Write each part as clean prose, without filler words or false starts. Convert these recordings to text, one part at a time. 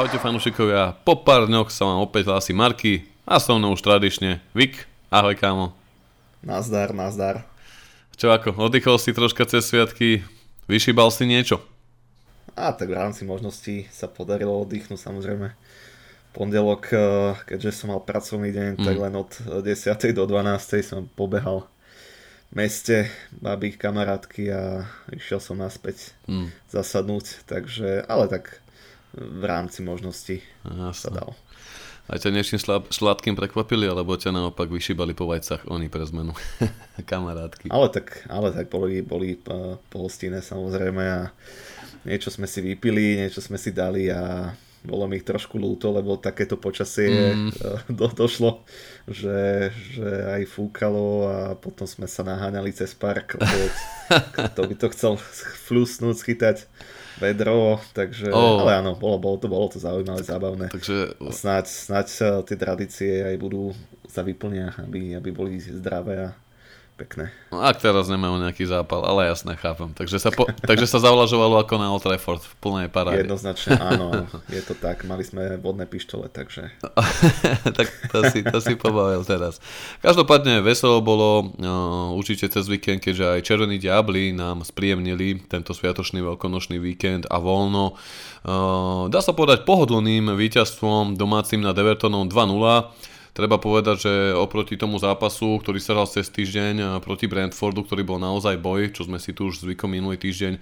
Ahojte fanúšikovia, po pár dňoch sa vám opäť hlási Marky a so mnou už tradične Vik. Ahoj kámo. Nazdar. Čo ako, oddychol si troška cez sviatky, vyšibal si niečo? A tak v rámci možností sa podarilo oddychnúť samozrejme. Pondelok, keďže som mal pracovný deň, tak len od 10. do 12. som pobehal v meste babí kamarátky a išiel som naspäť zasadnúť, takže, ale tak v rámci možností sa dal. A ťa niečím sladkým prekvapili, alebo ťa naopak vyšibali po vajcach oni pre zmenu kamarátky? Ale tak boli pohostinné samozrejme a niečo sme si vypili, niečo sme si dali a bolo mi ich trošku ľúto, lebo takéto počasie došlo, že aj fúkalo a potom sme sa naháňali cez park, lebo kto by to chcel flusnúť, schytať vedro, takže ale áno, bolo to zaujímavé, zábavné. Takže snáď tie tradície aj budú sa vyplňať, aby boli zdravé a pekné. No ak teraz nemajú nejaký zápal, ale jasné, chápem. Takže sa zavlažovalo ako na Old Trafford v plnej paráde. Jednoznačne áno, je to tak. Mali sme vodné pištole, takže tak to si pobavil teraz. Každopádne veselo bolo, určite cez víkend, keďže aj Červení diabli nám spríjemnili tento sviatočný veľkonočný víkend a voľno. Dá sa povedať pohodlným víťazstvom domácim nad Evertonom 2-0. Treba povedať, že oproti tomu zápasu, ktorý sa hral cez týždeň proti Brentfordu, ktorý bol naozaj boj, čo sme si tu už zvykom minulý týždeň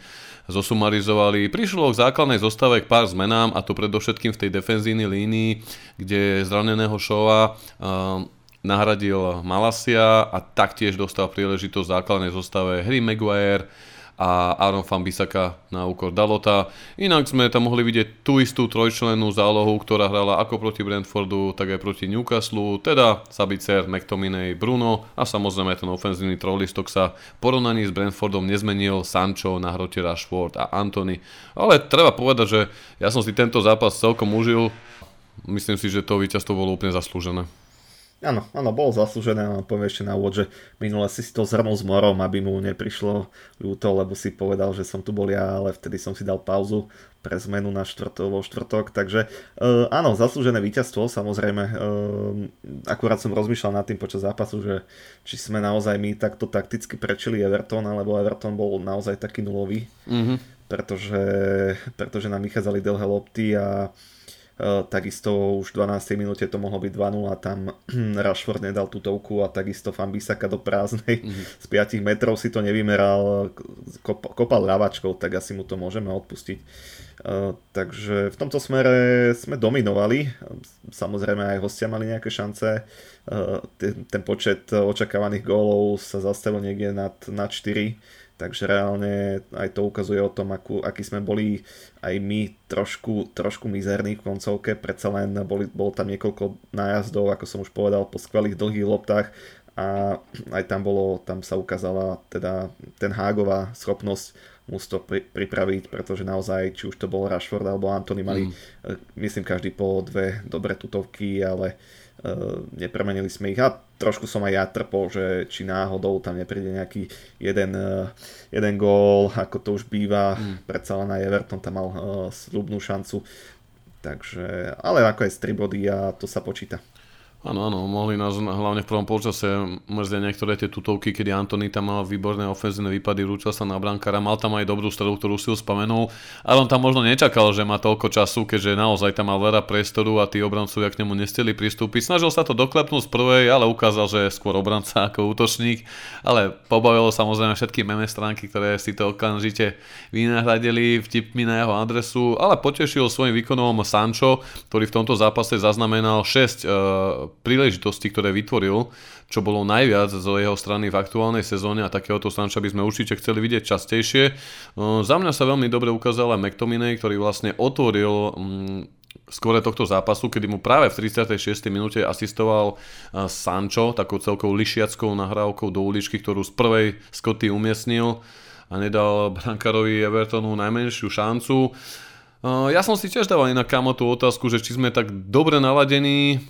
zosumarizovali, prišlo k základnej zostave k pár zmenám, a to predovšetkým v tej defenzívnej línii, kde zraneného Shawa nahradil Malacia a taktiež dostal príležitosť v základnej zostave Harry Maguire a Aaron Wan-Bissaka na úkor Dalota. Inak sme tam mohli vidieť tú istú trojčlennú zálohu, ktorá hrala ako proti Brentfordu, tak aj proti Newcastle, teda Sabitzer, McTominay, Bruno a samozrejme ten ofenzívny trojlistok sa porovnaní s Brentfordom nezmenil, Sancho na hrote Rashford a Antony. Ale treba povedať, že ja som si tento zápas celkom užil. Myslím si, že to víťazstvo bolo úplne zaslúžené. Áno, bolo zaslúžené, ale poviem ešte na úvod, že minule si to zhrnul s Morom, aby mu neprišlo ľúto, lebo si povedal, že som tu bol ja, ale vtedy som si dal pauzu pre zmenu na štvrtok, takže áno, zaslúžené víťazstvo, samozrejme, akurát som rozmýšľal nad tým počas zápasu, že či sme naozaj my takto takticky prečili Everton, alebo Everton bol naozaj taký nulový, pretože nám vychádzali dlhé lopty a takisto už v 12. minúte to mohlo byť 2-0 a tam Rashford nedal tutovku a takisto Wan-Bissaka do prázdnej z 5 metrov si to nevymeral, kopal ľavačkou, tak asi mu to môžeme odpustiť. Takže v tomto smere sme dominovali, samozrejme aj hostia mali nejaké šance, ten počet očakávaných gólov sa zastavil niekde nad 4. Takže reálne aj to ukazuje o tom, aký sme boli aj my trošku mizerní v koncovke. Predsa len bolo tam niekoľko nájazdov, ako som už povedal, po skvelých dlhých loptách. A aj tam sa ukázala teda ten Hágová schopnosť musí to pripraviť, pretože naozaj, či už to bol Rashford alebo Antony, mali myslím každý po dve dobré tutovky, ale nepremenili sme ich a trošku som aj ja trpol, že či náhodou tam nepríde nejaký jeden gól, ako to už býva, predsa len aj Everton tam mal sľubnú šancu, takže, ale ako aj z 3 body a to sa počíta. Áno, mohli nás hlavne v prvom polčase mrzieť niektoré tie tutovky, kedy Antony tam mal výborné ofenzívne výpady, rúčil sa na brankára, mal tam aj dobrú stredu, ktorú si už spomenul, ale on tam možno nečakal, že má toľko času, keďže naozaj tam mal veľa priestoru a tí obrancovia k nemu nestihli pristúpiť. Snažil sa to doklepnúť z prvej, ale ukázal, že je skôr obranca ako útočník, ale pobavilo samozrejme všetky meme stránky, ktoré si to okamžite vynahradili vtipmi na jeho adresu, ale potešil svojím výkonom Sancho, ktorý v tomto zápase zaznamenal 6 príležitosti, ktoré vytvoril, čo bolo najviac z jeho strany v aktuálnej sezóne a takéhoto Sancha by sme určite chceli vidieť častejšie. Za mňa sa veľmi dobre ukázal aj McTominay, ktorý vlastne otvoril skôr tohto zápasu, kedy mu práve v 36. minúte asistoval Sancho takou celkou lišiackou nahrávkou do uličky, ktorú z prvej skoty umiestnil a nedal brankárovi Evertonu najmenšiu šancu. Ja som si tiež dával inak kámo tú otázku, že či sme tak dobre naladení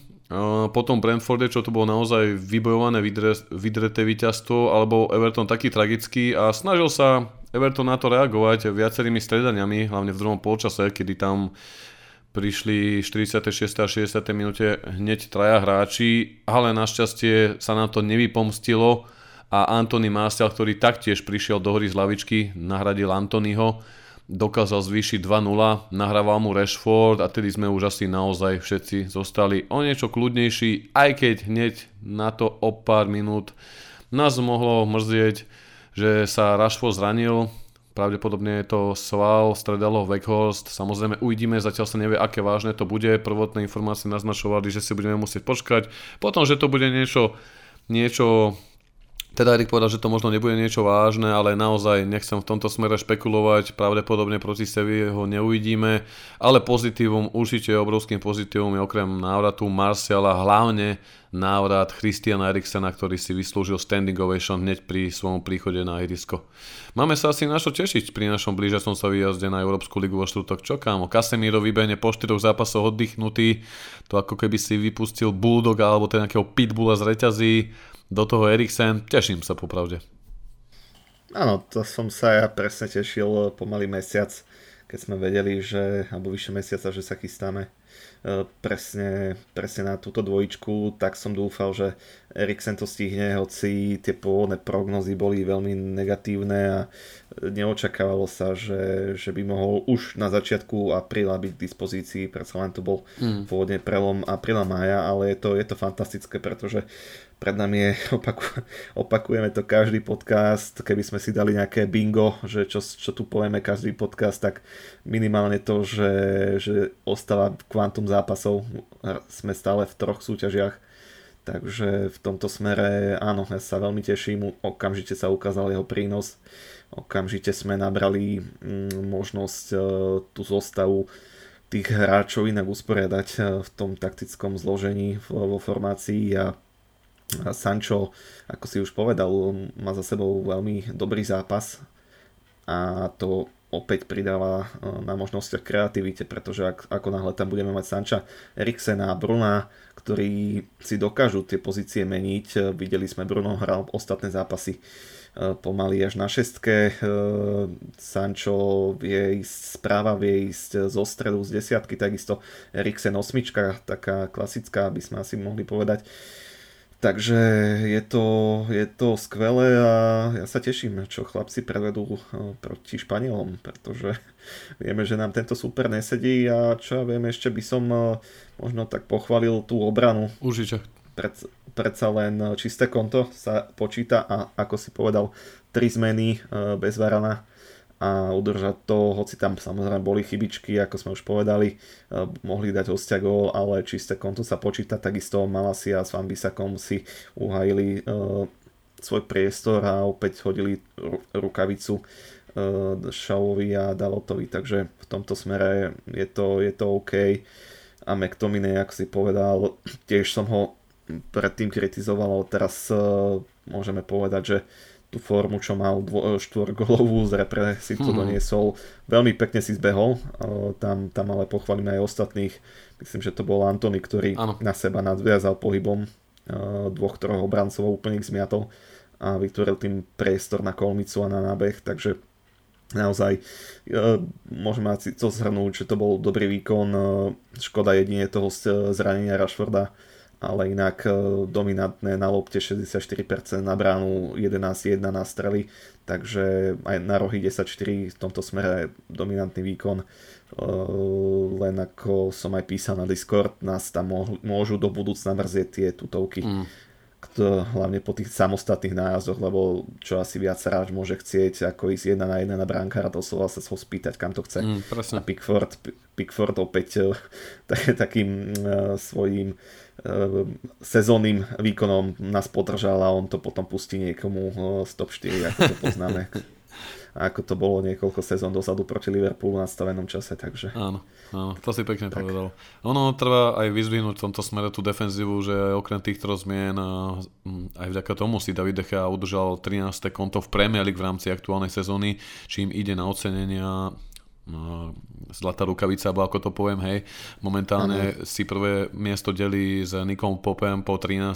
potom Brentforde, čo to bolo naozaj vybojované, vydreté víťazstvo, alebo Everton taký tragický a snažil sa Everton na to reagovať viacerými stredaniami, hlavne v druhom polčase, kedy tam prišli 46. a 60. minúte hneď traja hráči, ale našťastie sa nám to nevypomstilo a Antony Martial, ktorý taktiež prišiel do hry z lavičky, nahradil Antonyho, dokázal zvýšiť 2-0, nahrával mu Rashford a tedy sme už asi naozaj všetci zostali o niečo kľudnejší, aj keď hneď na to o pár minút nás mohlo mrzieť, že sa Rashford zranil. Pravdepodobne je to sval, stredalo Weghorst. Samozrejme uvidíme, zatiaľ sa nevie, aké vážne to bude. Prvotné informácie naznačovali, že si budeme musieť počkať. Potom, že to bude niečo teda Erik povedal, že to možno nebude niečo vážne, ale naozaj nechcem v tomto smere špekulovať. Pravdepodobne proti Seville ho neuvidíme, ale pozitívum, určite obrovským pozitívum je okrem návratu Martiala hlavne návrat Christiana Eriksena, ktorý si vyslúžil standing ovation hneď pri svojom príchode na ihrisko. Máme sa asi na čo tešiť pri našom blížiacom sa výjazde na Európsku ligu vo štvrtok. Čo kámo? Kasemiro vybehne po 4 zápasoch oddychnutý, to ako keby si vypustil bulldoga alebo ten nejakého pitbulla z reťazí. Do toho Eriksen, teším sa popravde. Áno, to som sa ja presne tešil pomaly mesiac, keď sme vedeli, že, alebo vyššie mesiaca, že sa chystáme presne na túto dvojičku, tak som dúfal, že Eriksen to stihne, hoci tie pôvodné prognozy boli veľmi negatívne a neočakávalo sa, že by mohol už na začiatku apríla byť k dispozícii, predsa len to bol pôvodne prelom apríla mája, ale je to fantastické, pretože pred nami je, opakujeme to každý podcast, keby sme si dali nejaké bingo, že čo tu povieme každý podcast, tak minimálne to, že ostáva kvantum zápasov, sme stále v 3 súťažiach, takže v tomto smere áno, ja sa veľmi teším, okamžite sa ukázal jeho prínos, okamžite sme nabrali možnosť tú zostavu tých hráčov inak usporiadať v tom taktickom zložení vo formácii a Sancho, ako si už povedal, má za sebou veľmi dobrý zápas a to opäť pridáva na možnostiach kreativite, pretože ako náhle tam budeme mať Sancha, Eriksena a Bruna, ktorí si dokážu tie pozície meniť. Videli sme, Bruno hral ostatné zápasy pomaly až na 6. Sancho vie ísť správa, vie ísť zo stredu z 10, takisto Eriksen 8, taká klasická, by sme asi mohli povedať. Takže je to skvelé a ja sa teším, čo chlapci prevedú proti Španielom, pretože vieme, že nám tento súper nesedí a čo ja viem, ešte by som možno tak pochválil tú obranu. Užite. Predsa len čisté konto sa počíta a ako si povedal, 3 zmeny bez Varana a udržať to, hoci tam samozrejme boli chybičky, ako sme už povedali, mohli dať hostia gól, ale čisté konto sa počíta, takisto Malacia s Wan-Bissakom si uhajili svoj priestor a opäť hodili rukavicu Shawovi a Dalotovi, takže v tomto smere je to OK. A McTominay, ako si povedal, tiež som ho predtým kritizoval, teraz môžeme povedať, že tú formu, čo mal 4-gólovú z repre, si to doniesol. Veľmi pekne si zbehol, tam ale pochválime aj ostatných. Myslím, že to bol Antony, ktorý na seba nadviazal pohybom 2-3 obrancov, úplne ich zmiatol a vytvoril tým priestor na kolmicu a na nábeh, takže naozaj môžeme si to zhrnúť, že to bol dobrý výkon. Škoda jedine toho zranenia Rashforda, ale inak dominantné na lopte 64%, na bránu 11-1 na strely, takže aj na rohy 10-4, v tomto smere dominantný výkon. Len ako som aj písal na Discord, nás tam môžu do budúcna mrzieť tie tutovky, hlavne po tých samostatných nájazdoch, lebo čo asi viac hráč môže chcieť, ako ísť 1-1 na brankára, doslova sa spýtať, kam to chce. A Pickford opäť takým svojím sezónnym výkonom nás podržal a on to potom pustí niekomu z top 4, ako to poznáme. Ako to bolo niekoľko sezón dozadu proti Liverpoolu v nastavenom čase, takže... Áno, to si pekne povedal. Ono treba aj vyzvihnúť v tomto smere tú defenzívu, že okrem týchto zmien aj vďaka tomu si David de Gea udržal 13. konto v Premier League v rámci aktuálnej sezóny, čím ide na ocenenia... Zlatá rukavica, alebo ako to poviem, hej. Momentálne si prvé miesto delí s Nikom Popem po 13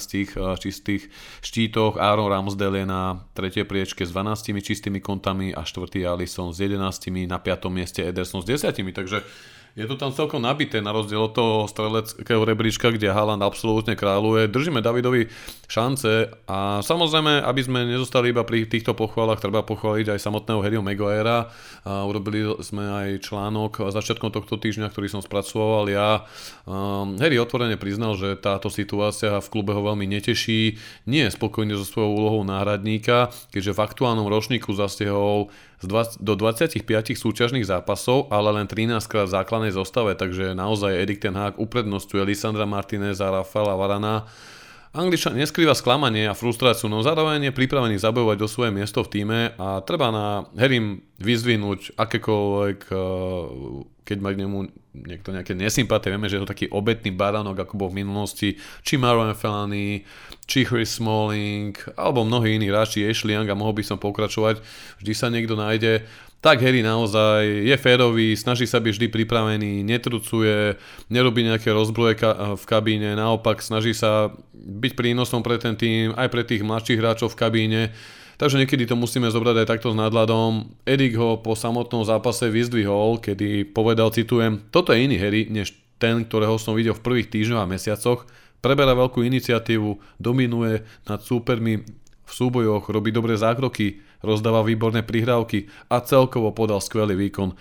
čistých štítoch. Aaron Ramsdale je na 3. priečke s 12 čistými kontami a 4. Alisson s 11, na 5. mieste Ederson s 10, takže Je to tam celkom nabité na rozdiel od toho streleckého rebríčka, kde Haaland absolútne kráľuje. Držíme Davidovi šance a samozrejme, aby sme nezostali iba pri týchto pochvalách, treba pochváliť aj samotného Harryho Maguirea. Urobili sme aj článok začiatkom tohto týždňa, ktorý som spracoval ja. Harry otvorene priznal, že táto situácia v klube ho veľmi neteší. Nie je spokojný so svojou úlohou náhradníka, keďže v aktuálnom ročníku zasiehol do 25 súťažných zápasov, ale len 13-krát v základnej zostave, takže naozaj Erik ten Hág uprednostňuje Lisandra Martineza a Rafaela Varana. Angličan neskrýva sklamanie a frustráciu, no zároveň je pripravený zabojovať do svoje miesto v tíme a treba na Harrym vyzdvihnúť akékoľvek, keď má k nemu niekto nejaké nesympatie, vieme, že je to taký obetný baránok, ako bol v minulosti, či Marouane Fellaini, či Chris Smalling, alebo mnohí iní hráči, Ashley Young a mohol by som pokračovať, vždy sa niekto nájde. Tak Harry naozaj je férový, snaží sa byť vždy pripravený, netrucuje, nerobí nejaké rozbroje v kabíne, naopak snaží sa byť prínosom pre ten tím, aj pre tých mladších hráčov v kabíne. Takže niekedy to musíme zobrať aj takto s nadhľadom. Erik ho po samotnom zápase vyzdvihol, kedy povedal, citujem, toto je iný Harry, než ten, ktorého som videl v prvých týždňoch a mesiacoch. Preberá veľkú iniciatívu, dominuje nad súpermi v súbojoch, robí dobré zákroky, rozdáva výborné prihrávky a celkovo podal skvelý výkon.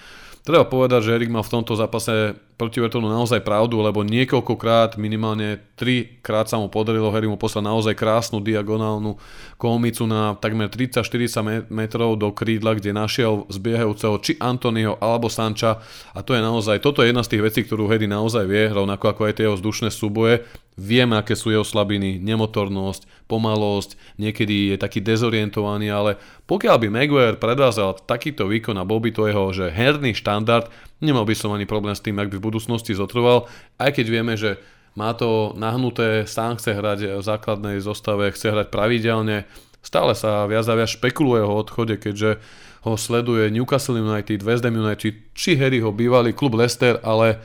Treba povedať, že Erik mal v tomto zápase proti Evertonu naozaj pravdu, lebo niekoľkokrát, minimálne 3-krát sa mu podarilo Harrymu poslať naozaj krásnu diagonálnu kolmicu na takmer 30-40 metrov do krídla, kde našiel zbiehajúceho či Antonyho alebo Sancha a to je naozaj, toto je jedna z tých vecí, ktorú Harry naozaj vie, rovnako ako aj tie jeho vzdušné súboje. Vieme, aké sú jeho slabiny, nemotornosť, pomalosť, niekedy je taký dezorientovaný, ale pokiaľ by Maguire predvázal takýto výkon a bol by to jeho že herný štandard, nemal by som ani problém s tým, ak by v budúcnosti zotrval, aj keď vieme, že má to nahnuté, sám chce hrať v základnej zostave, chce hrať pravidelne, stále sa viac a viac špekuluje o odchode, keďže ho sleduje Newcastle United, West Ham United, či Harryho bývalý klub Leicester, ale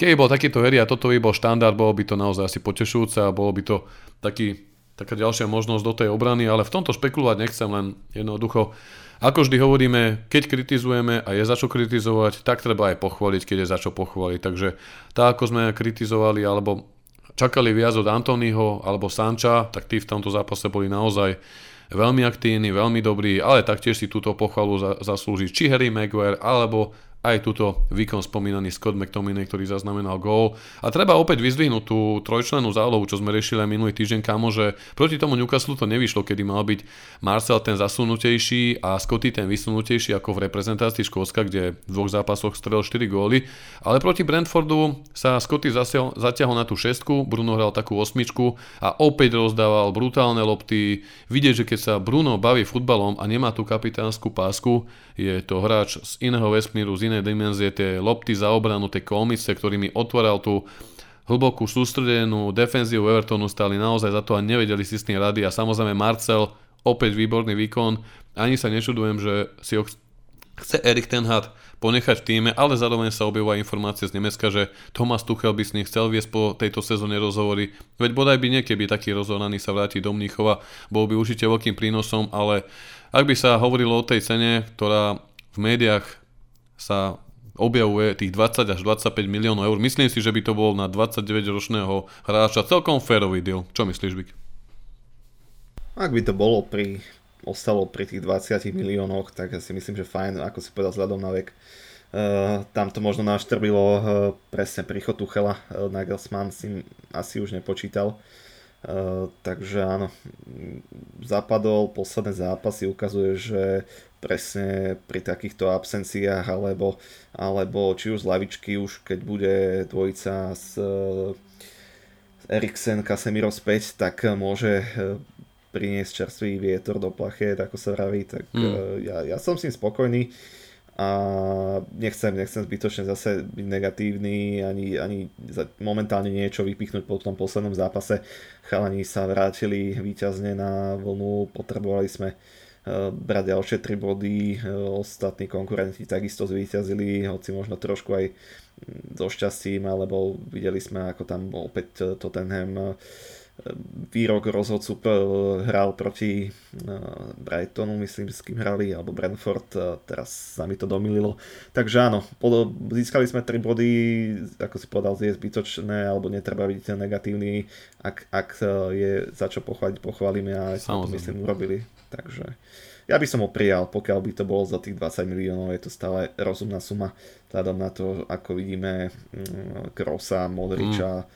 keby bol takýto Harry a toto by bol štandard, bolo by to naozaj asi potešujúce a bolo by to taká ďalšia možnosť do tej obrany, ale v tomto špekulovať nechcem, len jednoducho, ako vždy hovoríme, keď kritizujeme a je za čo kritizovať, tak treba aj pochváliť, keď je za čo pochváliť. Takže tak, ako sme kritizovali alebo čakali viac od Antonyho alebo Sancha, tak tí v tomto zápase boli naozaj veľmi aktívni, veľmi dobrí, ale taktiež si túto pochvalu zaslúži či Harry Maguire alebo aj túto výkon spomínaný Scott McTominay, ktorý zaznamenal gól. A treba opäť vyzdvihnúť tú trojčlennú zálohu, čo sme riešili aj minulý týždeň, kamo, že proti tomu Newcastle to nevyšlo, kedy mal byť Martial ten zasunutejší a Scotty ten vysunutejší ako v reprezentácii Škótska, kde v dvoch zápasoch strelil 4 góly. Ale proti Brentfordu sa Scotty zatiahol na tú 6, Bruno hral takú 8 a opäť rozdával brutálne lopty. Vidieť, že keď sa Bruno baví futbalom a nemá tú kapitánsku pásku, je to hráč z iného vesmíru, z dimenzie, tie lopty za obranu, tie kolmice, ktorými otváral tú hlbokú sústredenú defenziu Evertonu, stáli naozaj za to a nevedeli si s tým rady a samozrejme Marcel opäť výborný výkon, ani sa nečudujem, že si ho chce Erik ten Hág ponechať v týme, ale zároveň sa objavila informácia z Nemecka, že Thomas Tuchel by s ním chcel viesť po tejto sezóne rozhovory. Veď bodaj by niekeby taký rozhoraný sa vráti do Mníchova, bol by určite veľkým prínosom, ale ak by sa hovorilo o tej cene, ktorá v médiách sa objavuje tých 20 až 25 miliónov eur. Myslím si, že by to bol na 29-ročného hráča celkom férový deal. Čo myslíš, Vik? Ak by to bolo ostalo pri tých 20 miliónoch, tak si myslím, že fajn, ako si povedal, vzhľadom na vek. Tam to možno naštrbilo presne príchod Tuchela. Nagelsmann si asi už nepočítal. Takže áno, zapadol, posledné zápasy ukazuje, že presne pri takýchto absenciách alebo či už z lavičky, už keď bude dvojica z Eriksen, Kasemiro späť, tak môže priniesť čerstvý vietor do plachet, ako sa vraví, tak ja som s ním spokojný a nechcem zbytočne zase byť negatívny ani momentálne niečo vypichnúť po tom poslednom zápase. Chalani sa vrátili víťazne na vlnu, potrebovali sme brať ďalšie 3 body, ostatní konkurenti takisto zvíťazili, hoci možno trošku aj so šťastím, alebo videli sme, ako tam opäť Tottenham výrok rozhodcu hral proti Brightonu, myslím, s kým hrali, alebo Brentford, teraz sa mi to domýlilo. Takže áno, získali sme 3 body, ako si povedal, je zbytočné, alebo netreba byť negatívny, ak je za čo pochváliť, pochválime a to myslím urobili. Takže ja by som ho prijal, pokiaľ by to bolo za tých 20 miliónov, je to stále rozumná suma, vzhľadom na to, ako vidíme Krosa, Modriča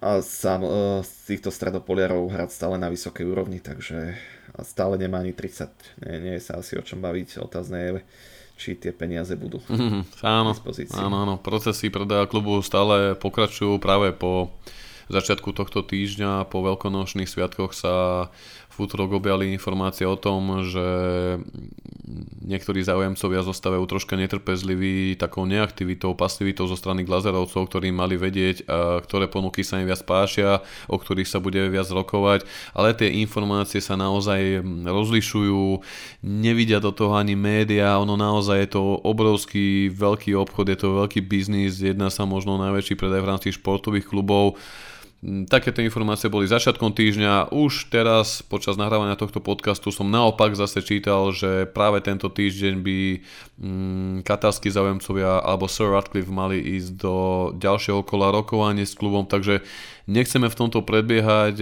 a sám z týchto stredopoliarov hrať stále na vysokej úrovni, takže stále nemá ani 30, nie je sa asi o čom baviť, otázne je, či tie peniaze budú áno, áno, procesy predaja klubu stále pokračujú práve po začiatku tohto týždňa, po veľkonočných sviatkoch sa v útorok objavili informácie o tom, že niektorí záujemcovia zostávajú troška netrpezliví takou neaktivitou, pasivitou zo strany Glazerovcov, ktorí mali vedieť, ktoré ponuky sa im viac pášia, o ktorých sa bude viac rokovať, ale tie informácie sa naozaj rozlišujú, nevidia do toho ani médiá, ono naozaj je to obrovský veľký obchod, je to veľký biznis, jedná sa možno najväčší predaj v rámci športových klubov. Takéto informácie boli začiatkom týždňa. Už teraz počas nahrávania tohto podcastu som naopak zase čítal, že práve tento týždeň by katarskí záujemcovia alebo Sir Radcliffe mali ísť do ďalšieho kola rokovania s klubom, takže nechceme v tomto predbiehať.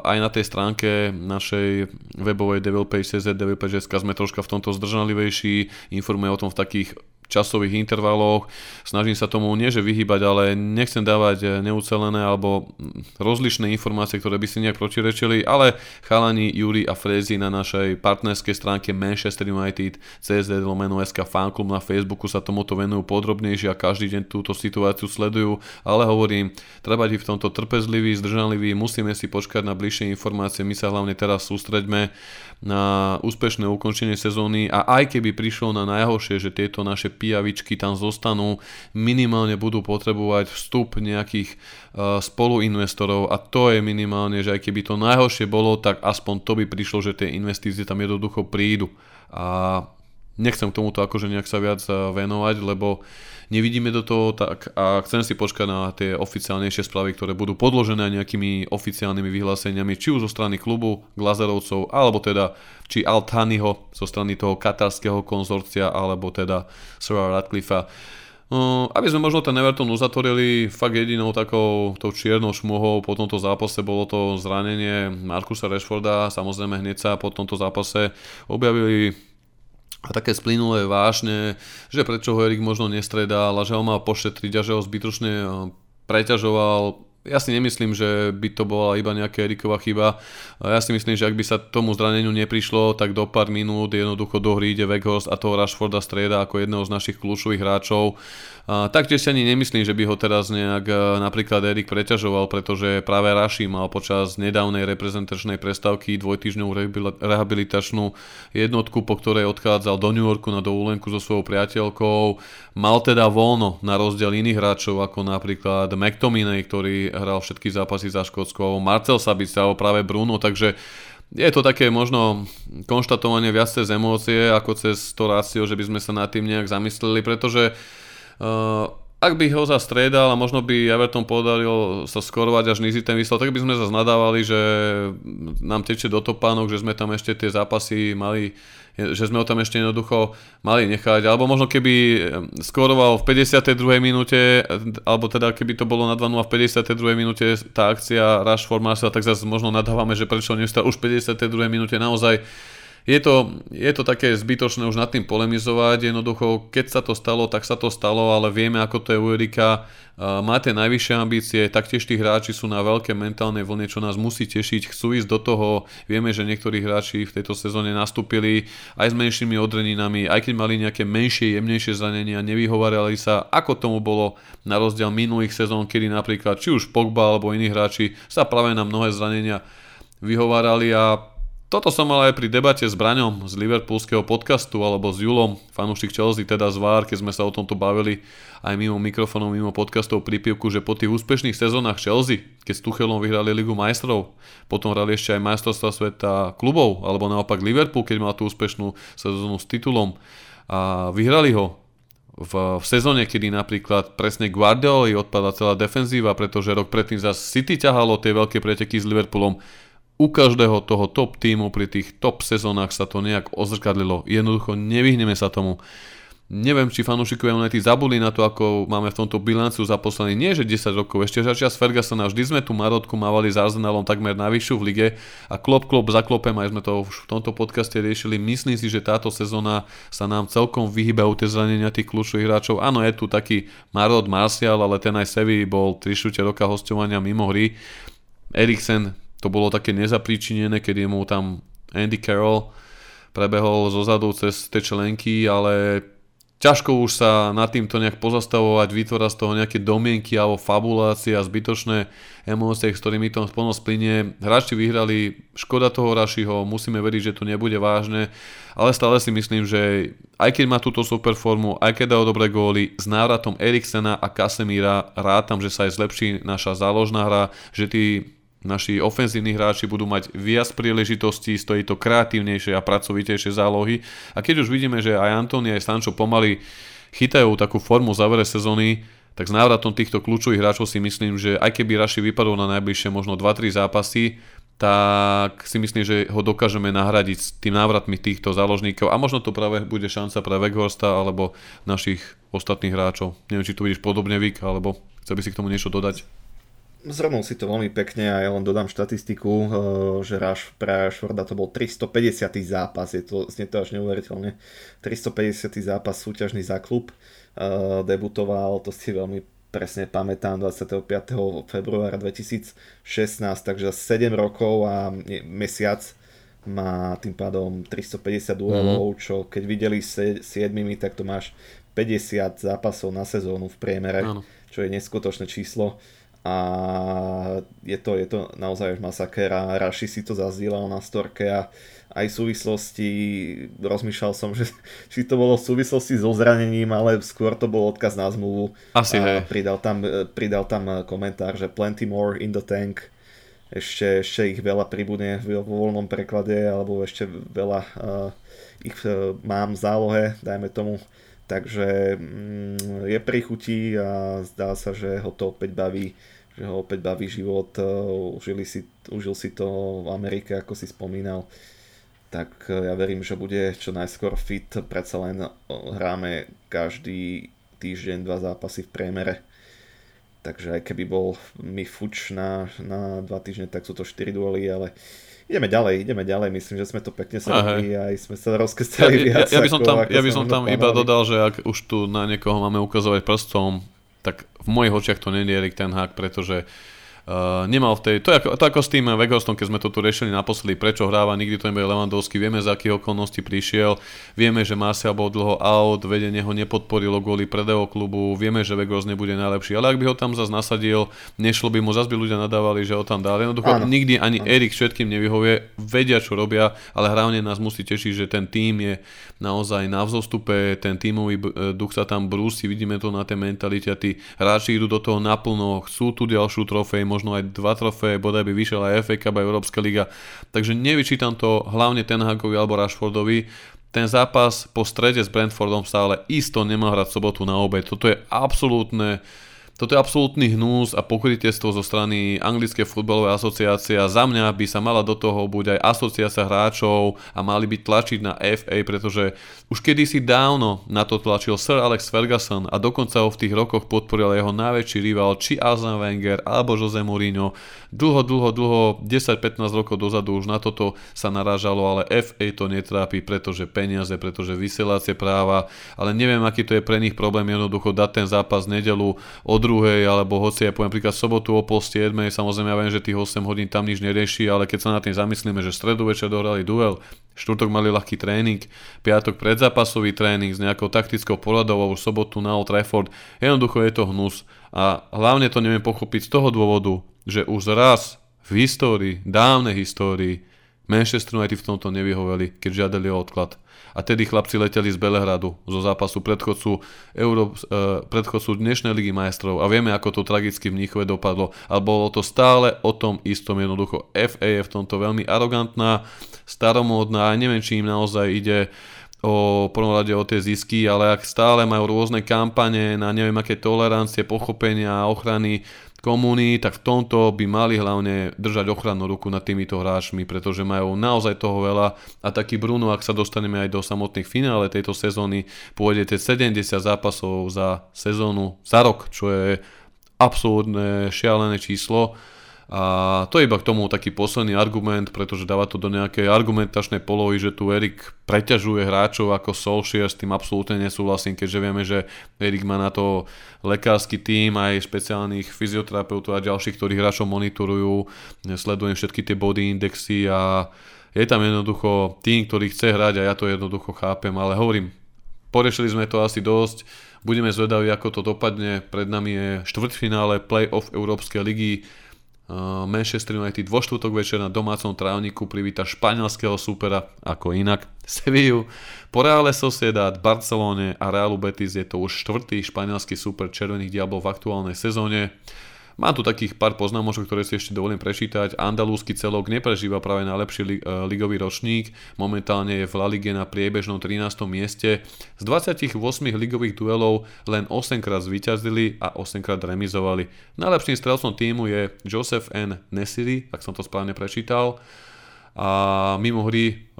Aj na tej stránke našej webovej developage.cz sme troška v tomto zdržanlivejší, informuje o tom v takých časových intervaloch. Snažím sa tomu nie že vyhýbať, ale nechcem dávať neucelené alebo rozlišné informácie, ktoré by si nejak protirečili, ale chalani Juri a Frezi na našej partnerskej stránke Manchester United CZ/SK Fanklub na Facebooku sa tomuto venujú podrobnejšie a každý deň túto situáciu sledujú, ale hovorím, treba byť v tomto trpezlivý, zdržanlivý, musíme si počkať na bližšie informácie, my sa hlavne teraz sústreďme na úspešné ukončenie sezóny a aj keby prišlo na najhoršie, že tieto naše pijavičky tam zostanú, minimálne budú potrebovať vstup nejakých spoluinvestorov a to je minimálne, že aj keby to najhoršie bolo, tak aspoň to by prišlo, že tie investície tam jednoducho prídu a nechcem k tomuto akože nejak sa viac venovať, lebo nevidíme do toho tak a chcem si počkať na tie oficiálnejšie správy, ktoré budú podložené nejakými oficiálnymi vyhláseniami, či už zo strany klubu Glazerovcov, alebo teda či Altaniho zo strany toho katarského konzorcia, alebo teda Sira Radcliffea. Aby sme možno ten Everton uzatvorili, fakt jedinou takou tou čiernou šmuhou po tomto zápase bolo to zranenie Markusa Rashforda, samozrejme hneď sa po tomto zápase objavili a také splynulé vášne, že prečo ho Erik možno nestredal a že ho mal pošetriť a že ho zbytočne preťažoval. Ja si nemyslím, že by to bola iba nejaká Erikova chyba. Ja si myslím, že ak by sa tomu zraneniu neprišlo, tak do pár minút jednoducho do hry ide Weghorst a toho Rashforda strieda ako jedného z našich kľúčových hráčov. Taktiež si ani nemyslím, že by ho teraz nejak napríklad Erik preťažoval, pretože práve Rashi mal počas nedávnej reprezentačnej prestávky dvojtýždňovú rehabilitačnú jednotku, po ktorej odchádzal do New Yorku na dovolenku so svojou priateľkou. Mal teda voľno na rozdiel iných hráčov, ako napríklad McTominay, ktorý hral všetky zápasy za Škótsko, Martial, Sabitzer, práve Bruno, takže je to také možno konštatovanie viac cez emócie ako cez to rácio, že by sme sa nad tým nejak zamysleli, pretože ak by ho zastriedal a možno by Everton podaril sa skorovať až níziť ten výsledok, tak by sme zase nadávali, že nám teče do topánok, že sme tam ešte tie zápasy mali, že sme ho tam ešte jednoducho mali nechať, alebo možno keby skoroval v 52. minúte, alebo teda keby to bolo na 2-0 v 52. minúte tá akcia Rashford Martial, tak zase možno nadávame, že prečo nevstal už v 52. minúte. Naozaj je to také zbytočné už nad tým polemizovať, jednoducho keď sa to stalo, tak sa to stalo, ale vieme ako to je u Erika, máte najvyššie ambície, taktiež tí hráči sú na veľké mentálnej vlne, čo nás musí tešiť, chcú ísť do toho, vieme, že niektorí hráči v tejto sezóne nastúpili aj s menšími odreninami, aj keď mali nejaké menšie, jemnejšie zranenia, nevyhovarali sa, ako tomu bolo na rozdiel minulých sezón, kedy napríklad či už Pogba alebo iní hráči sa práve na mnohé zranenia vyhovárali. A toto som mal aj pri debate s Braňom z Liverpoolského podcastu alebo s Julom, fanúšik Chelsea, teda z VAR, keď sme sa o tomto bavili aj mimo mikrofónov, mimo podcastov prípivku, že po tých úspešných sezónach Chelsea, keď s Tuchelom vyhrali Ligu majstrov, potom hrali ešte aj majstrovstvá sveta klubov, alebo naopak Liverpool, keď mal tú úspešnú sezónu s titulom a vyhrali ho. v sezóne, kedy napríklad presne Guardioli odpadla celá defenzíva, pretože rok predtým zase City ťahalo tie veľké preteky s Liverpoolom. U každého toho top tímu pri tých top sezónach sa to nejak ozrkadlilo. Jednoducho nevyhneme sa tomu. Neviem, či fanúšikovia United zabudli na to, ako máme v tomto bilanciu za posledných nie že 10 rokov, ešte za čas Fergusona vždy sme tú marotku mávali s Arsenalom takmer najvyššiu v lige a klop za klopem, aj sme to už v tomto podcaste riešili. Myslím si, že táto sezóna sa nám celkom vyhýbajú tie zranenia tých kľúčových hráčov. Áno, je tu taký Marot Martial, ale ten aj Sevilla bol 3 šute roka hosťovania mimo hry. Eriksen, to bolo také nezapríčinené, keď mu tam Andy Carroll prebehol zozadu cez tie členky, ale ťažko už sa nad týmto nejak pozastavovať, vytvára z toho nejaké domienky alebo fabulácie a zbytočné emócie, s ktorými to plno splynie. Hráči vyhrali, škoda toho Rashiho, musíme veriť, že to nebude vážne, ale stále si myslím, že aj keď má túto super formu, aj keď dá dobré góly, s návratom Eriksena a Kasemíra rátam, že sa aj zlepší naša záložná hra, že tí naši ofenzívni hráči budú mať viac príležitostí, stojí to kreatívnejšie a pracovitejšie zálohy. A keď už vidíme, že aj Antony, aj Sancho pomaly chytajú takú formu závere sezóny, tak s návratom týchto kľúčových hráčov si myslím, že aj keby Raši vypadol na najbližšie možno 2-3 zápasy, tak si myslím, že ho dokážeme nahradiť s tým návratmi týchto záložníkov a možno to práve bude šanca pre Weghorsta alebo našich ostatných hráčov. Neviem, či to vidíš podobne, Vik, alebo chcel by si k tomu niečo dodať? Zhrnul si to veľmi pekne a ja len dodám štatistiku, že pre Rashforda to bol 350. zápas, znie to až neuveriteľne, 350. zápas súťažný za klub, debutoval, to si veľmi presne pamätám, 25. februára 2016, takže 7 rokov a mesiac má tým pádom 350 duelov, čo keď videli 7, tak to máš 50 zápasov na sezónu v priemere, čo je neskutočné číslo. A je to naozaj masakér a Raši si to zazdieľal na storke a aj v súvislosti rozmýšľal som, že či to bolo v súvislosti so zranením, ale skôr to bol odkaz na zmluvu. Asi, a pridal tam komentár, že plenty more in the tank, ešte ich veľa pribudne vo voľnom preklade, alebo ešte veľa ich mám v zálohe, dajme tomu. Takže je pri chuti a zdá sa, že ho to opäť baví, že ho opäť baví život. Užil si to v Amerike, ako si spomínal. Tak ja verím, že bude čo najskôr fit. Predsa len hráme každý týždeň 2 zápasy v priemere. Takže aj keby bol mi fuč na 2 týždne, tak sú to 4 duely, ale Ideme ďalej, myslím, že sme to pekne srali a aj sme sa rozkestali viac. Ja by som tam iba dodal, že ak už tu na niekoho máme ukazovať prstom, tak v mojich očiach to nie je Erik ten Hág, pretože nemal v tej... To ako s tým Weghorstom, keď sme to tu riešili naposledy, prečo hráva, nikdy to nebude Lewandowski, vieme, z akých okolností prišiel, vieme, že Martial bol dlho out, vedenie ho nepodporilo kvôli predajov klubu, vieme, že Weghorst nebude najlepší, ale ak by ho tam zase nasadil, nešlo by mu, zase by ľudia nadávali, že ho tam dali. Jednoducho nikdy ani Erik všetkým nevyhovie, vedia, čo robia, ale hlavne nás musí tešiť, že ten tím je naozaj na vzostupe, ten tímový duch sa tam brúsi, vidíme to na tej mentalite, tí hráči idú do toho naplno, chcú tu ďalšiu trofej, možno aj 2 trofeje, bodaj by vyšiel aj FA Cup, aj Európska liga. Takže nevyčítam to hlavne ten Hágovi alebo Rashfordovi. Ten zápas po strede s Brentfordom sa ale isto nemá hrať sobotu na obed. Toto je absolútny hnus a pokrytiectvo zo strany Anglické futbalovej asociácie. Za mňa by sa mala do toho buď aj asociácia hráčov a mali by tlačiť na FA, pretože už kedysi dávno na to tlačil Sir Alex Ferguson a dokonca ho v tých rokoch podporil jeho najväčší rival, či Arsene Wenger alebo Jose Mourinho. Dlho, 10-15 rokov dozadu už na toto sa narážalo, ale FA to netrápi, pretože peniaze, pretože vysielacie práva, ale neviem, aký to je pre nich problém jednoducho dať ten zápas nedeľu od druhej, alebo hoci aj poviem príklad sobotu o 6:30, samozrejme ja viem, že tých 8 hodín tam nič nerieši, ale keď sa nad tým zamyslíme, že v stredu večer dohrali duel, štvrtok mali ľahký tréning, piatok predzápasový tréning s nejakou taktickou poradou a už sobotu na Old Trafford, jednoducho je to hnus a hlavne to neviem pochopiť z toho dôvodu, že už raz v histórii, dávnej histórii Manchesteru aj tí v tomto nevyhoveli, keď žiadali o odklad. A tedy chlapci leteli z Belehradu zo zápasu predchodcu dnešnej Ligy majstrov a vieme, ako to tragicky v Mníchove dopadlo, ale bolo to stále o tom istom. Jednoducho FA je v tomto veľmi arogantná, staromódna a neviem, či im naozaj ide o prvom rade o tie zisky, ale ak stále majú rôzne kampane na neviem aké tolerancie, pochopenia, ochrany komuní, tak v tomto by mali hlavne držať ochrannú ruku nad týmito hráčmi, pretože majú naozaj toho veľa a taký Bruno, ak sa dostaneme aj do samotných finále tejto sezóny, pôjdete 70 zápasov za sezónu, za rok, čo je absolútne šialené číslo. A to je iba k tomu taký posledný argument, pretože dáva to do nejakej argumentačnej polohy, že tu Erik preťažuje hráčov ako Solskjaer, s tým absolútne nesúhlasím, keďže vieme, že Erik má na to lekársky tím, aj špeciálnych fyzioterapeutov a ďalších, ktorí hráčov monitorujú, sledujem všetky tie body indexy a je tam jednoducho tým, ktorý chce hrať a ja to jednoducho chápem, ale hovorím, porešili sme to asi dosť, budeme zvedaví, ako to dopadne, pred nami je štvrťfinále play-off Európskej ligy, Manchester United vo štvrtok večer na domácom trávniku privíta španielského súpera, ako inak, Sevillu. Po Reále Sociedad, Barcelone a Realu Betis je to už štvrtý španielský súper Červených diablov v aktuálnej sezóne. Mám tu takých pár poznámočok, ktoré si ešte dovolím prečítať. Andalúsky celok neprežíva práve najlepší ligový ročník. Momentálne je v La Lige na priebežnom 13. mieste. Z 28 ligových duelov len 8-krát zvíťazili a 8-krát remizovali. Najlepším strelcom tímu je Joseph N. Nesiri, ak som to správne prečítal. A mimo hry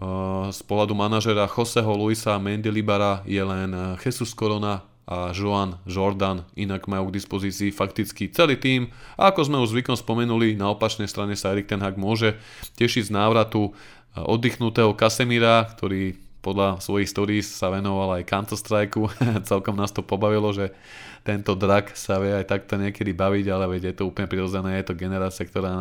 z pohľadu manažera Joseho Luisa Mendilibara je len Jesus Corona a Joan Jordan, inak majú k dispozícii fakticky celý tím a ako sme už zvykom spomenuli, na opačnej strane sa Erik ten Hag môže tešiť z návratu oddychnutého Kasemira, ktorý podľa svojich stories sa venoval aj Counter-Strike-u. Celkom nás to pobavilo, že tento drak sa vie aj takto niekedy baviť, ale veď je to úplne prirodzené, je to generácia, ktorá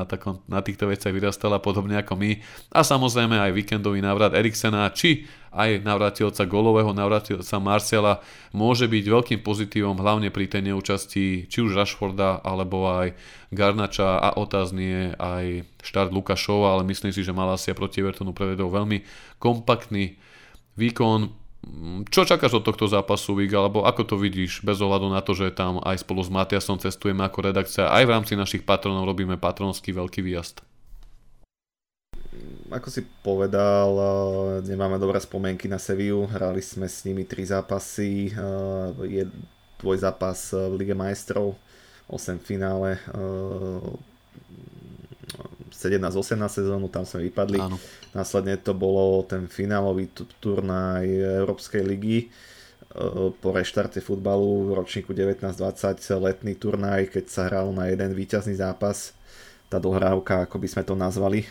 na týchto veciach vyrastala podobne ako my. A samozrejme aj víkendový návrat Eriksena, či aj navratilca golového, navratilca Marciala môže byť veľkým pozitívom, hlavne pri tej neúčasti či už Rashforda, alebo aj Garnača a otázne aj štart Lukášova, ale myslím si, že Malacia proti Evertonu prevedol veľmi kompaktný výkon. Čo čakáš od tohto zápasu, Vik, alebo ako to vidíš, bez ohľadu na to, že tam aj spolu s Matiasom cestujeme ako redakcia, aj v rámci našich patronov robíme patronský veľký výjazd? Ako si povedal, nemáme dobré spomienky na Sevillu, hrali sme s nimi 3 zápasy, je dvojzápas v Lige majstrov, 8 finále, 17-18 sezónu, tam sme vypadli. Áno. Následne to bolo ten finálový turnaj Európskej ligy po reštarte futbalu v ročníku 19-20, letný turnaj, keď sa hral na jeden víťazný zápas, tá dohrávka, ako by sme to nazvali,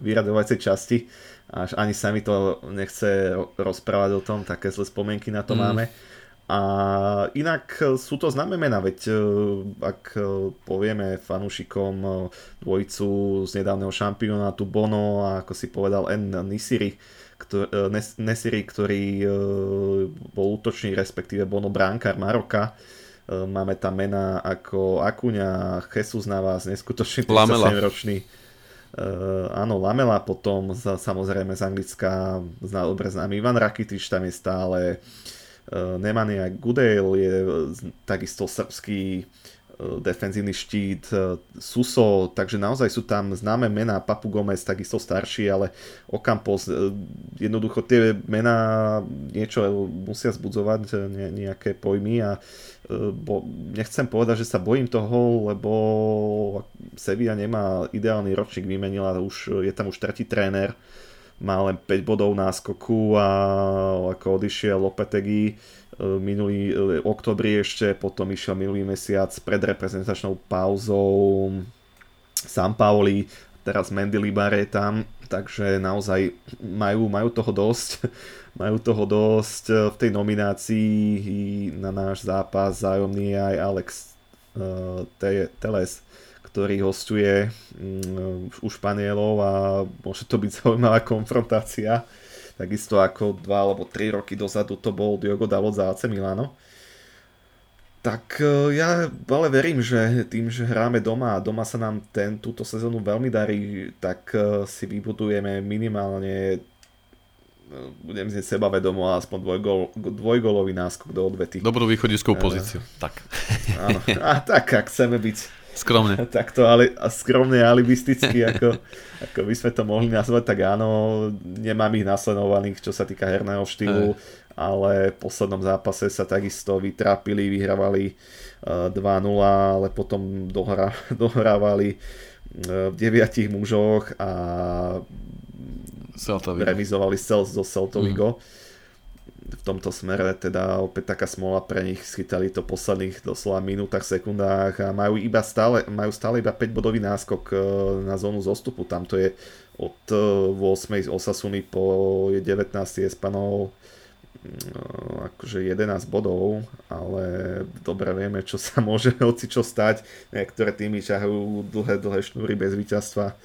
vyradovacej časti, až ani sa mi to nechce rozprávať o tom, také zlé spomienky na to máme. A inak sú to známe mená, veď ak povieme fanúšikom dvojicu z nedávneho šampionátu Bono a ako si povedal N. Nesiri, ktorý bol útočný, respektíve Bono bránkar Maroka. Máme tam mená ako Akuňa, Jesus Navas, neskutočný 37-ročný. Áno, Lamela, potom samozrejme z Anglicka dobre známy Ivan Rakitič, tam je stále Nemanja Gudel, je takisto srbský defenzívny štít, Suso, takže naozaj sú tam známe mená, Papu Gomez, takisto starší, ale Ocampos, jednoducho tie mená niečo musia zbudzovať, nejaké pojmy a nechcem povedať, že sa bojím toho, lebo Sevilla nemá ideálny ročník, vymenila, je tam už tretí tréner, má len 5 bodov náskoku a ako odišiel Lopetegui minulý októbri ešte, potom išiel minulý mesiac pred reprezentačnou pauzou Sampaoli, teraz Mendilibar je tam, takže naozaj majú toho dosť v tej nominácii na náš zápas zájomný aj Alex Teles, ktorý hostuje u Španielov a môže to byť zaujímavá konfrontácia. Takisto ako 2 alebo 3 roky dozadu to bol Diogo Dalot za AC Milano. Tak ja ale verím, že tým, že hráme doma a doma sa nám túto sezónu veľmi darí, tak si vybudujeme minimálne, budem znieť sebavedomo, aspoň dvojgólový náskok do odvety. Dobrú východiskovú pozíciu. Tak. Áno, a tak, ak chceme byť Skromne. Takto skromne alibisticky, ako by sme to mohli nazvať, tak áno, nemám ich nasledovaných, čo sa týka herného štýlu, ale v poslednom zápase sa takisto vytrápili, vyhrávali 2-0, ale potom dohrávali v 9 mužoch a remizovali so Celta Vigo. V tomto smere teda opäť taká smola pre nich, schytali to posledných doslova minútach, sekundách a majú stále iba 5-bodový náskok na zónu zostupu. Tam to je od 8. z Osasuny po 19. Espanov akože 11 bodov, ale dobre vieme, čo sa môže hocičo stať. Niektoré týmy ťahajú dlhé šnúry bez víťazstva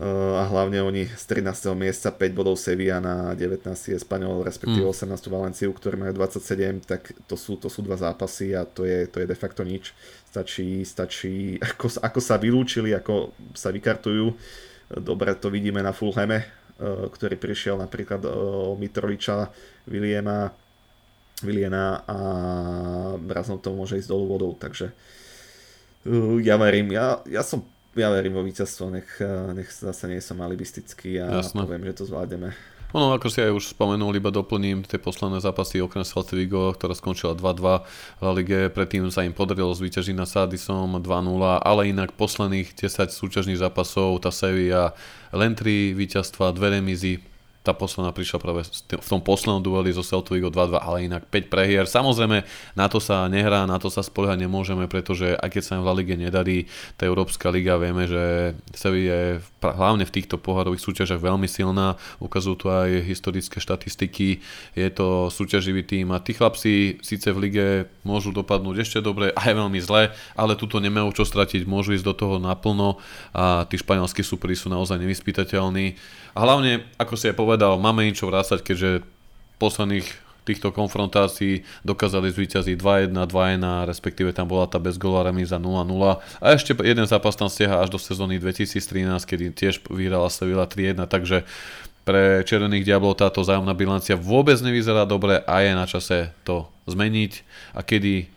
a hlavne oni z 13. miesta 5 bodov Sevilla na 19. Espanyol, respektíve 18. Valenciu, ktorí majú 27, tak to sú dva zápasy a to je de facto nič. Stačí ako sa vylúčili, ako sa vykartujú. Dobre to vidíme na Fulhame, ktorý prišiel napríklad o Mitroviča, Viliena a razom to môže ísť dolu vodou, takže ja verím, ja verím vo víťazstvo, nech zase nie som alibistický a poviem, že to zvládneme. Ono, ako si aj už spomenul, iba doplním tie posledné zápasy okrem Celta Vigo, ktorá skončila 2-2 v lige, predtým sa im podarilo zvíťažiť na Sadisom 2-0, ale inak posledných 10 súťažných zápasov, tá Sevilla len 3 víťazstva, 2 remízy, tá posledná prišla práve v tom poslednom dueli zo Celta Vigo 2-2, ale inak 5 prehier. Samozrejme, na to sa nehrá, na to sa spoliehať nemôžeme, pretože aj keď sa im v La Lige nedarí, tá Európska liga, vieme, že Sevilla je hlavne v týchto pohárových súťažach veľmi silná, ukazujú to aj historické štatistiky, je to súťaživý tým a tí chlapci síce v lige môžu dopadnúť ešte dobre, aj veľmi zle, ale tuto nemajú čo stratiť, môžu ísť do toho naplno a tí španielskí súperi sú naozaj nevyspytateľní. A hlavne, ako si aj povedal, máme niečo vrácať, keďže posledných týchto konfrontácií dokázali zvíťaziť 2-1, 2-1, respektíve tam bola tá bezgólová remíza 0-0. A ešte jeden zápas tam stieha až do sezóny 2013, kedy tiež vyhrala Sevilla 3-1, takže pre Červených diablov táto vzájomná bilancia vôbec nevyzerá dobre a je na čase to zmeniť. A kedy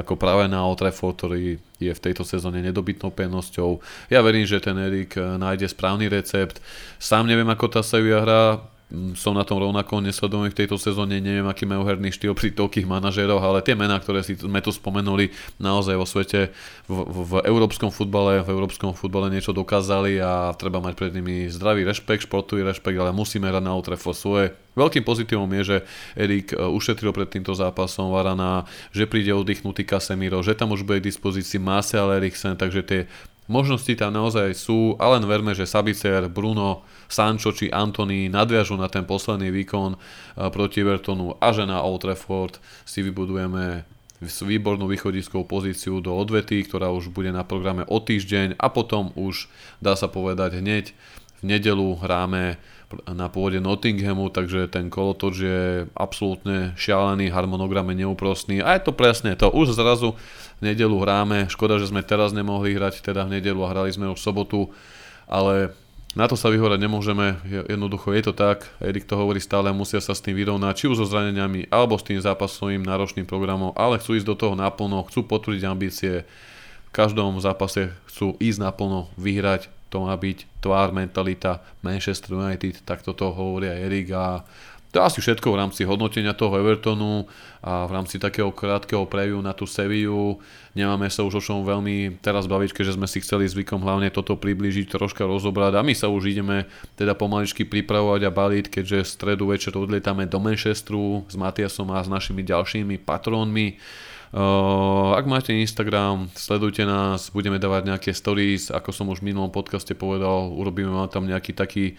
ako práve na Old Trafford, ktorý je v tejto sezóne nedobytnou pevnosťou. Ja verím, že ten Erik nájde správny recept. Sám neviem, ako tá Sevilla hrá, som na tom rovnako nesledovaný v tejto sezóne, neviem, aký majú herný štýl pri toľkých manažéroch, ale tie mená, ktoré sme tu spomenuli, naozaj vo svete, v európskom futbale niečo dokázali a treba mať pred nimi zdravý rešpekt, športový rešpekt, ale musíme hrať na Old Trafford svoje. Veľkým pozitívom je, že Erik ušetril pred týmto zápasom Varana, že príde oddychnutý Kasemiro, že tam už bude k dispozícii Martial, Eriksen, takže tie možnosti tam naozaj sú, ale len verme, že Sabitzer, Bruno, Sancho či Antony nadviažu na ten posledný výkon proti Evertonu a že na Old Trafford si vybudujeme výbornú východiskovú pozíciu do odvety, ktorá už bude na programe o týždeň a potom už, dá sa povedať, hneď v nedeľu hráme na pôde Nottinghamu, takže ten kolotoč je absolútne šialený, harmonogram je neúprostný a je to presne to, už zrazu v nedeľu hráme, škoda, že sme teraz nemohli hrať teda v nedeľu a hrali sme už v sobotu, ale na to sa vyhorať nemôžeme, jednoducho je to tak, Erik to hovorí stále, musia sa s tým vyrovnať, či už so zraneniami, alebo s tým zápasovým náročným programom, ale chcú ísť do toho naplno, chcú potvrdiť ambície, v každom zápase chcú ísť naplno, vyhrať, to má byť tvár, mentalita Manchester United, tak toto hovoria Erik a to asi všetko v rámci hodnotenia toho Evertonu a v rámci takého krátkeho preview na tú Sevillu. Nemáme sa už o čom veľmi teraz baviť, keďže sme si chceli zvykom hlavne toto priblížiť, troška rozobrať a my sa už ideme teda pomaličky pripravovať a baliť, keďže v stredu večer odlietame do Manchesteru s Matiasom a s našimi ďalšími patrónmi. Ak máte Instagram, sledujte nás, budeme dávať nejaké stories, ako som už v minulom podcaste povedal, urobíme vám tam nejaký taký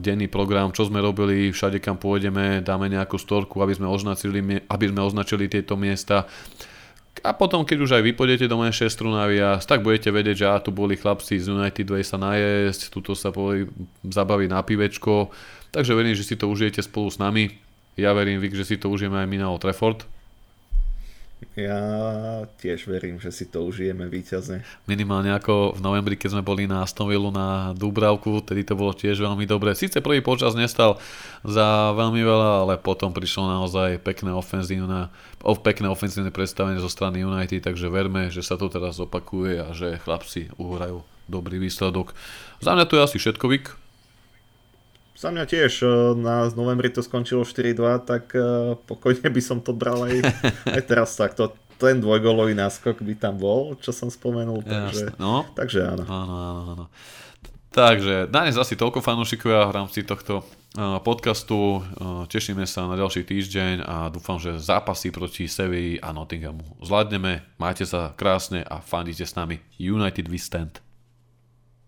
denný program, čo sme robili, všade kam pôjdeme, dáme nejakú storku, aby sme označili tieto miesta. A potom, keď už aj vy pôjdete do Manchesteru na viac, tak budete vedieť, že tu boli chlapci z United Way sa najesť, tuto sa boli zabaviť na pivečko, takže verím, že si to užijete spolu s nami. Ja verím, Vik, že si to užijeme aj my na Old Trafford. Ja tiež verím, že si to užijeme víťazne. Minimálne ako v novembri, keď sme boli na Aston Villu na Dúbravku, tedy to bolo tiež veľmi dobré. Sice prvý počas nestal za veľmi veľa, ale potom prišlo naozaj pekné ofenzívne predstavenie zo strany United, takže verme, že sa to teraz opakuje a že chlapci uhrajú dobrý výsledok. Za mňa to je asi všetko, Vik. Za mňa tiež, na novembri to skončilo 4-2, tak pokojne by som to bral aj teraz takto. Ten dvojgolový náskok by tam bol, čo som spomenul, takže, no. Takže áno. Áno. Takže dnes asi toľko, fanúšikovia, v rámci tohto podcastu. Tešíme sa na ďalší týždeň a dúfam, že zápasy proti Sevilla a Nottinghamu zvládneme. Majte sa krásne a fandite s nami. United we stand.